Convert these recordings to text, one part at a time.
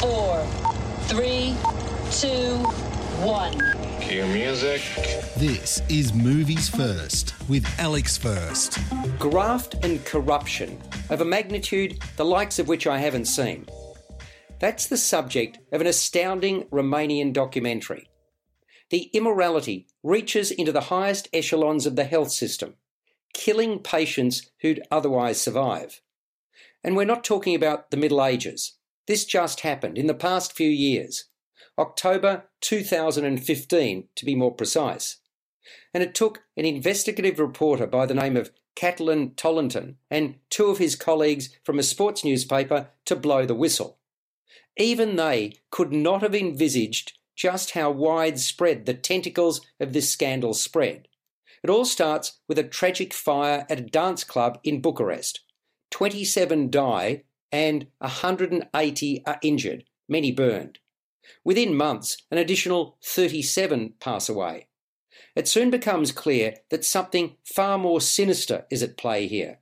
4, 3, 2, 1. Cue music. This is Movies First with Alex First. Graft and corruption of a magnitude the likes of which I haven't seen. That's the subject of an astounding Romanian documentary. The immorality reaches into the highest echelons of the health system, killing patients who'd otherwise survive. And we're not talking about the Middle Ages. This just happened in the past few years, October 2015 to be more precise. And it took an investigative reporter by the name of Cătălin Tolontan and two of his colleagues from a sports newspaper to blow the whistle. Even they could not have envisaged just how widespread the tentacles of this scandal spread. It all starts with a tragic fire at a dance club in Bucharest. 27 die and 180 are injured, many burned. Within months, an additional 37 pass away. It soon becomes clear that something far more sinister is at play here.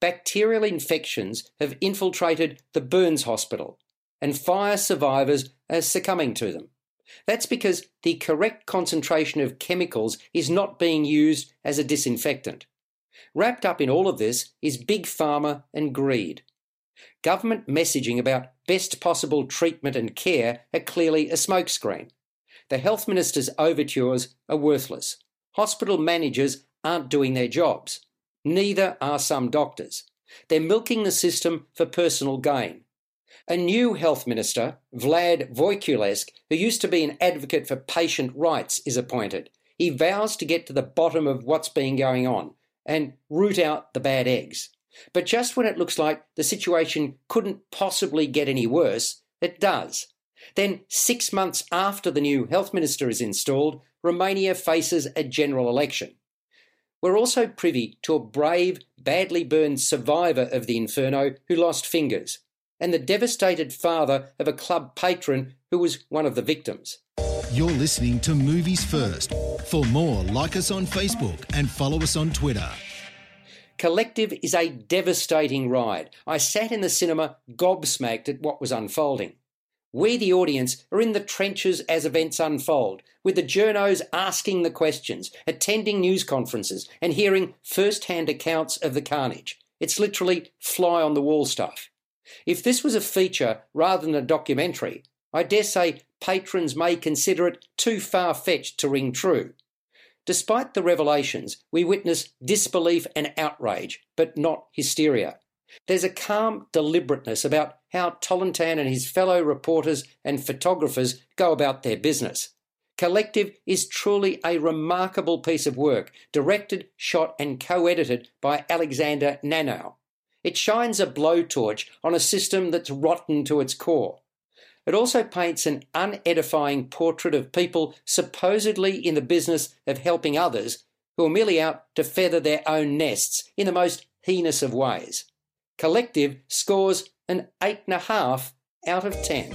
Bacterial infections have infiltrated the burns hospital, and fire survivors are succumbing to them. That's because the correct concentration of chemicals is not being used as a disinfectant. Wrapped up in all of this is big pharma and greed. Government messaging about best possible treatment and care are clearly a smokescreen. The health minister's overtures are worthless. Hospital managers aren't doing their jobs. Neither are some doctors. They're milking the system for personal gain. A new health minister, Vlad Voiculescu, who used to be an advocate for patient rights, is appointed. He vows to get to the bottom of what's been going on and root out the bad eggs. But just when it looks like the situation couldn't possibly get any worse, it does. Then 6 months after the new health minister is installed, Romania faces a general election. We're also privy to a brave, badly burned survivor of the inferno who lost fingers, and the devastated father of a club patron who was one of the victims. You're listening to Movies First. For more, like us on Facebook and follow us on Twitter. Collective is a devastating ride. I sat in the cinema gobsmacked at what was unfolding. We, the audience, are in the trenches as events unfold, with the journos asking the questions, attending news conferences, and hearing first-hand accounts of the carnage. It's literally fly-on-the-wall stuff. If this was a feature rather than a documentary, I dare say patrons may consider it too far-fetched to ring true. Despite the revelations, we witness disbelief and outrage, but not hysteria. There's a calm deliberateness about how Tolontan and his fellow reporters and photographers go about their business. Collective is truly a remarkable piece of work, directed, shot and co-edited by Alexander Nanau. It shines a blowtorch on a system that's rotten to its core. It also paints an unedifying portrait of people supposedly in the business of helping others who are merely out to feather their own nests in the most heinous of ways. Collective scores an 8.5 out of 10.